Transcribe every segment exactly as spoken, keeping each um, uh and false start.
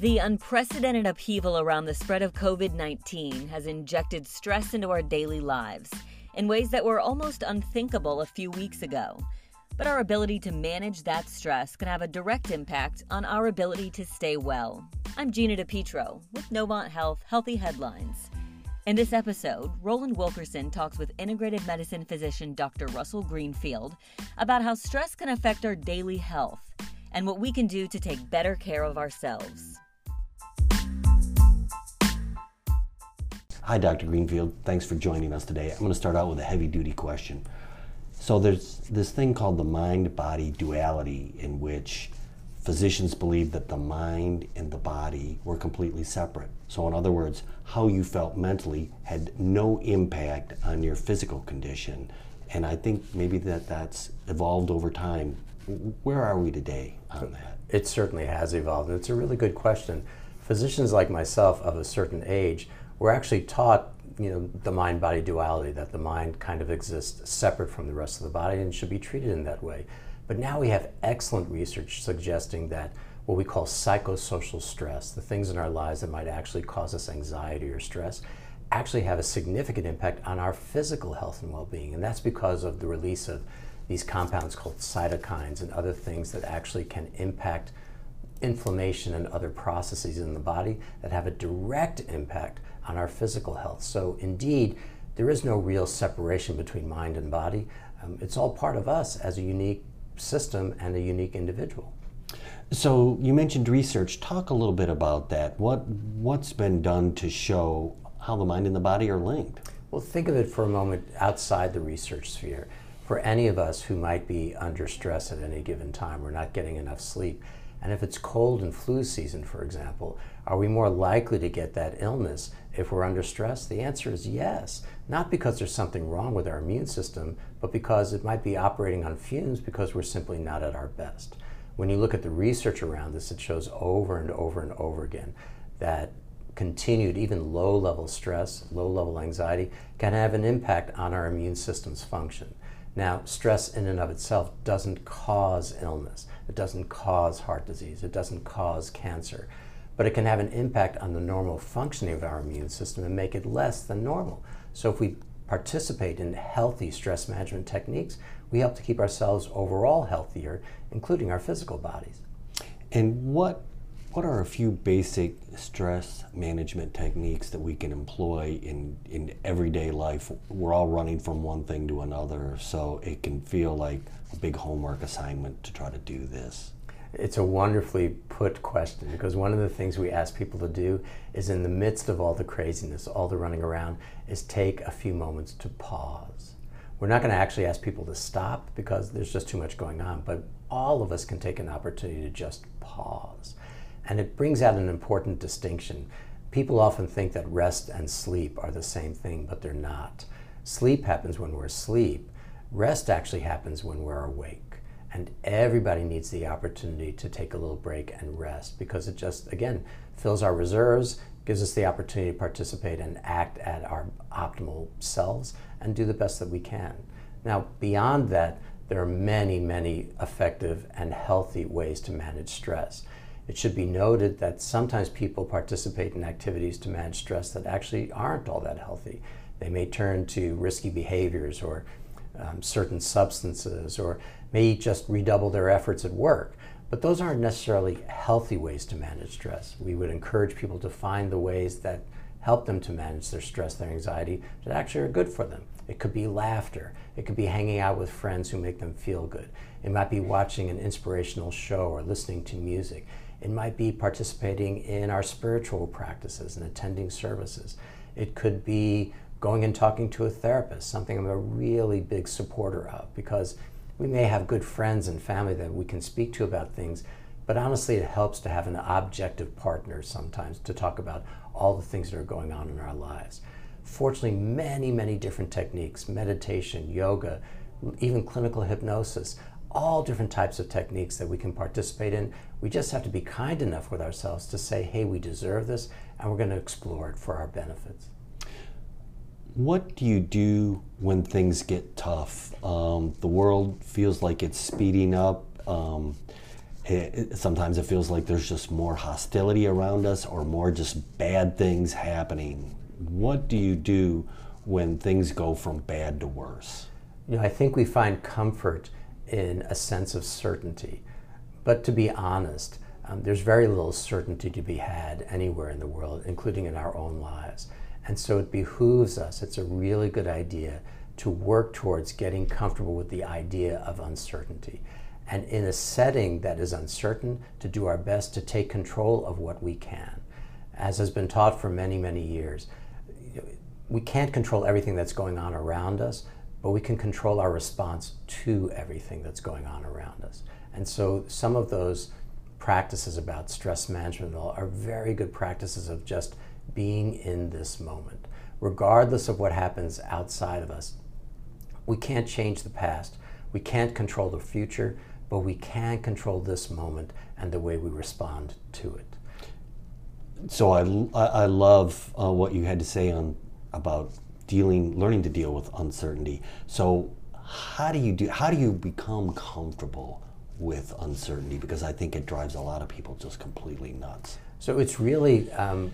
The unprecedented upheaval around the spread of COVID nineteen has injected stress into our daily lives in ways that were almost unthinkable a few weeks ago. But our ability to manage that stress can have a direct impact on our ability to stay well. I'm Gina DiPietro with Novant Health Healthy Headlines. In this episode, Roland Wilkerson talks with integrative medicine physician Doctor Russell Greenfield about how stress can affect our daily health and what we can do to take better care of ourselves. Hi, Doctor Greenfield. Thanks for joining us today. I'm going to start out with a heavy-duty question. So there's this thing called the mind-body duality, in which physicians believe that the mind and the body were completely separate. So in other words, how you felt mentally had no impact on your physical condition. And I think maybe that that's evolved over time. Where are we today on that? It certainly has evolved, and it's a really good question. Physicians like myself of a certain age were actually taught you know, the mind-body duality, that the mind kind of exists separate from the rest of the body and should be treated in that way. But now we have excellent research suggesting that what we call psychosocial stress, the things in our lives that might actually cause us anxiety or stress, actually have a significant impact on our physical health and well-being. And that's because of the release of these compounds called cytokines and other things that actually can impact inflammation and other processes in the body that have a direct impact on our physical health. So indeed, there is no real separation between mind and body. Um, it's all part of us as a unique system and a unique individual. So you mentioned research. Talk a little bit about that. What, what's been done to show how the mind and the body are linked? Well, think of it for a moment outside the research sphere. For any of us who might be under stress at any given time, we're not getting enough sleep. And if it's cold and flu season, for example, are we more likely to get that illness if we're under stress? The answer is yes. Not because there's something wrong with our immune system, but because it might be operating on fumes because we're simply not at our best. When you look at the research around this, it shows over and over and over again that continued, even low-level stress, low-level anxiety, can have an impact on our immune system's function. Now, stress in and of itself doesn't cause illness. It doesn't cause heart disease. It doesn't cause cancer. But it can have an impact on the normal functioning of our immune system and make it less than normal. So if we participate in healthy stress management techniques, we help to keep ourselves overall healthier, including our physical bodies. And what, what are a few basic stress management techniques that we can employ in, in everyday life? We're all running from one thing to another, so it can feel like a big homework assignment to try to do this. It's a wonderfully put question, because one of the things we ask people to do is, in the midst of all the craziness, all the running around, is take a few moments to pause. We're not going to actually ask people to stop because there's just too much going on, but all of us can take an opportunity to just pause. And it brings out an important distinction. People often think that rest and sleep are the same thing, but they're not. Sleep happens when we're asleep. Rest actually happens when we're awake. And everybody needs the opportunity to take a little break and rest, because it just, again, fills our reserves, gives us the opportunity to participate and act at our optimal selves and do the best that we can. Now, beyond that, there are many, many effective and healthy ways to manage stress. It should be noted that sometimes people participate in activities to manage stress that actually aren't all that healthy. They may turn to risky behaviors or Um, certain substances, or may just redouble their efforts at work. But those aren't necessarily healthy ways to manage stress. We would encourage people to find the ways that help them to manage their stress, their anxiety, that actually are good for them. It could be laughter. It could be hanging out with friends who make them feel good. It might be watching an inspirational show or listening to music. It might be participating in our spiritual practices and attending services. It could be going and talking to a therapist, something I'm a really big supporter of, because we may have good friends and family that we can speak to about things, but honestly it helps to have an objective partner sometimes to talk about all the things that are going on in our lives. Fortunately, many, many different techniques, meditation, yoga, even clinical hypnosis, all different types of techniques that we can participate in. We just have to be kind enough with ourselves to say, hey, we deserve this, and we're going to explore it for our benefits. What do you do when things get tough? Um, the world feels like it's speeding up. Um, It, sometimes it feels like there's just more hostility around us or more just bad things happening. What do you do when things go from bad to worse? You know, I think we find comfort in a sense of certainty. But to be honest, um, there's very little certainty to be had anywhere in the world, including in our own lives. And so it behooves us, it's a really good idea to work towards getting comfortable with the idea of uncertainty. And in a setting that is uncertain, to do our best to take control of what we can. As has been taught for many, many years, we can't control everything that's going on around us, but we can control our response to everything that's going on around us. And so some of those practices about stress management are very good practices of just being in this moment. Regardless of what happens outside of us, we can't change the past, we can't control the future, but we can control this moment and the way we respond to it. So I, I love uh, what you had to say on about dealing, learning to deal with uncertainty. So how do you do, how do you become comfortable with uncertainty? Because I think it drives a lot of people just completely nuts. So it's really um,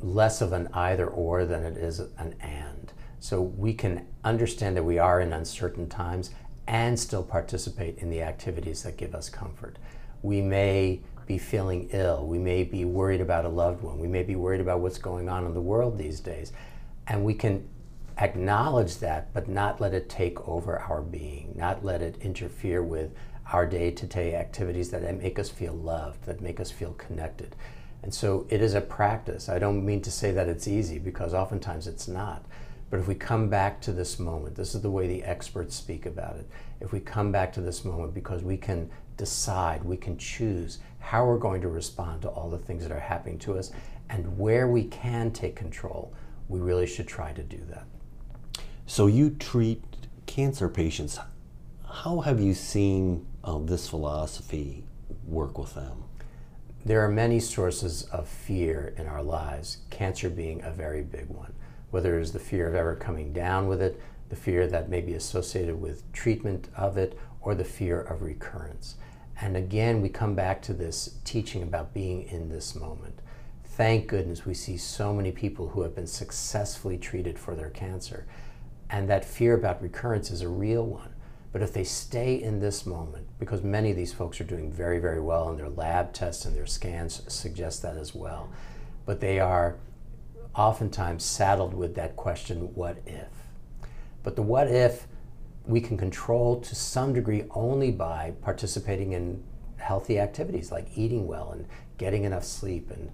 less of an either or than it is an and. So we can understand that we are in uncertain times and still participate in the activities that give us comfort. We may be feeling ill, we may be worried about a loved one, we may be worried about what's going on in the world these days, and we can acknowledge that but not let it take over our being, not let it interfere with our day-to-day activities that make us feel loved, that make us feel connected. And so it is a practice. I don't mean to say that it's easy, because oftentimes it's not. But if we come back to this moment, this is the way the experts speak about it, if we come back to this moment, because we can decide, we can choose how we're going to respond to all the things that are happening to us, and where we can take control, we really should try to do that. So you treat cancer patients. How have you seen uh, this philosophy work with them? There are many sources of fear in our lives, cancer being a very big one. Whether it is the fear of ever coming down with it, the fear that may be associated with treatment of it, or the fear of recurrence. And again, we come back to this teaching about being in this moment. Thank goodness we see so many people who have been successfully treated for their cancer. And that fear about recurrence is a real one. But if they stay in this moment, because many of these folks are doing very, very well, and their lab tests and their scans suggest that as well, but they are oftentimes saddled with that question, what if? But the what if we can control to some degree only by participating in healthy activities like eating well and getting enough sleep and,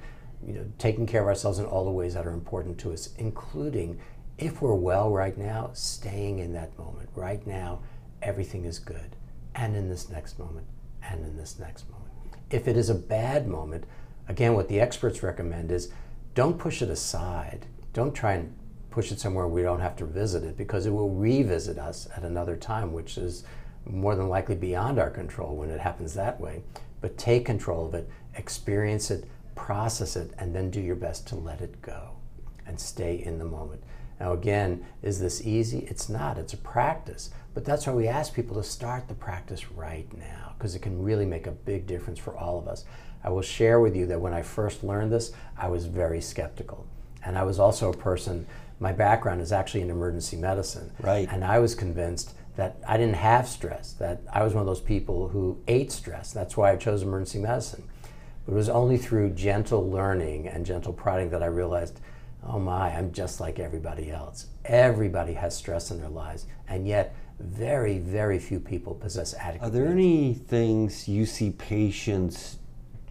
you know, taking care of ourselves in all the ways that are important to us, including, if we're well right now, staying in that moment. Right now, everything is good, and in this next moment, and in this next moment. If it is a bad moment, again, what the experts recommend is don't push it aside. Don't try and push it somewhere we don't have to visit it, because it will revisit us at another time, which is more than likely beyond our control when it happens that way. But take control of it, experience it, process it, and then do your best to let it go and stay in the moment. Now again, is this easy? It's not, it's a practice. But that's why we ask people to start the practice right now, because it can really make a big difference for all of us. I will share with you that when I first learned this, I was very skeptical. And I was also a person, my background is actually in emergency medicine. Right. And I was convinced that I didn't have stress, that I was one of those people who ate stress. That's why I chose emergency medicine. But it was only through gentle learning and gentle prodding that I realized, oh my, I'm just like everybody else. Everybody has stress in their lives, and yet very, very few people possess adequate. Are there any things you see patients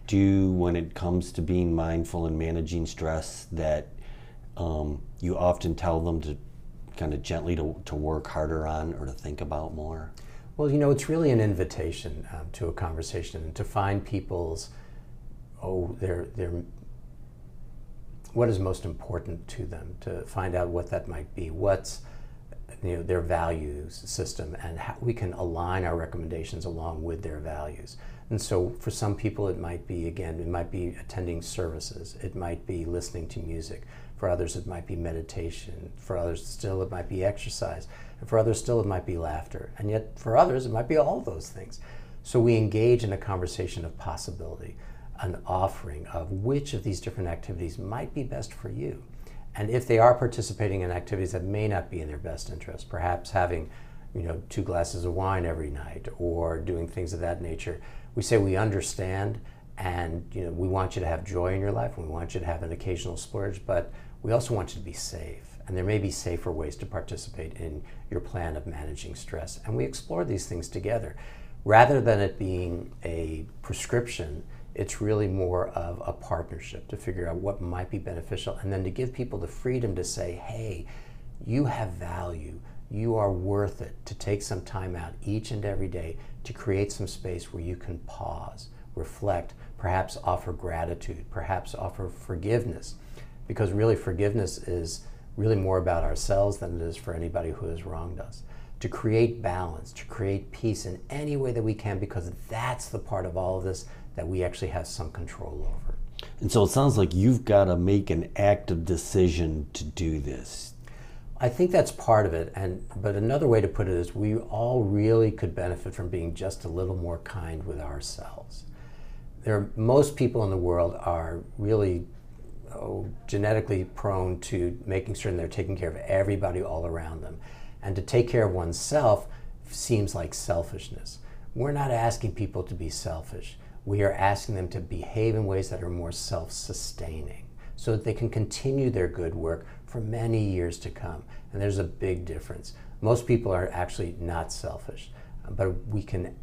do when it comes to being mindful and managing stress that um, you often tell them to kind of gently to, to work harder on or to think about more? Well, you know, it's really an invitation um, to a conversation and to find people's, oh, their, their, what is most important to them, to find out what that might be, what's, you know, their values system, and how we can align our recommendations along with their values. And so for some people it might be, again, it might be attending services, it might be listening to music, for others it might be meditation, for others still it might be exercise, and for others still it might be laughter, and yet for others it might be all those things. So we engage in a conversation of possibility, an offering of which of these different activities might be best for you. And if they are participating in activities that may not be in their best interest, perhaps having, you know, two glasses of wine every night or doing things of that nature, we say we understand, and you know, we want you to have joy in your life, and we want you to have an occasional splurge, but we also want you to be safe. And there may be safer ways to participate in your plan of managing stress. And we explore these things together. Rather than it being a prescription, it's really more of a partnership to figure out what might be beneficial, and then to give people the freedom to say, hey, you have value, you are worth it to take some time out each and every day to create some space where you can pause, reflect, perhaps offer gratitude, perhaps offer forgiveness. Because really forgiveness is really more about ourselves than it is for anybody who has wronged us. To create balance, to create peace in any way that we can, because that's the part of all of this that we actually have some control over. And so it sounds like you've got to make an active decision to do this. I think that's part of it, and but another way to put it is we all really could benefit from being just a little more kind with ourselves. There are, most people in the world are really oh, genetically prone to making certain they're taking care of everybody all around them. And to take care of oneself seems like selfishness. We're not asking people to be selfish. We are asking them to behave in ways that are more self-sustaining so that they can continue their good work for many years to come. And there's a big difference. Most people are actually not selfish, but we can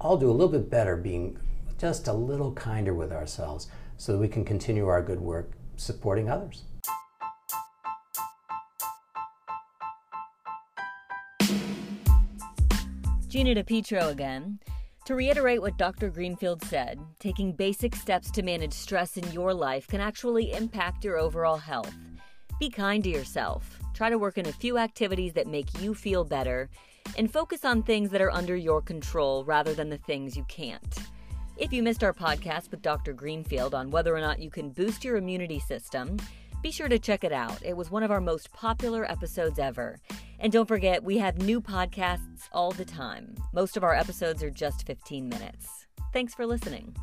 all do a little bit better being just a little kinder with ourselves so that we can continue our good work supporting others. Gina DiPietro again. To reiterate what Doctor Greenfield said, taking basic steps to manage stress in your life can actually impact your overall health. Be kind to yourself. Try to work in a few activities that make you feel better, and focus on things that are under your control rather than the things you can't. If you missed our podcast with Doctor Greenfield on whether or not you can boost your immunity system, be sure to check it out. It was one of our most popular episodes ever. And don't forget, we have new podcasts all the time. Most of our episodes are just fifteen minutes. Thanks for listening.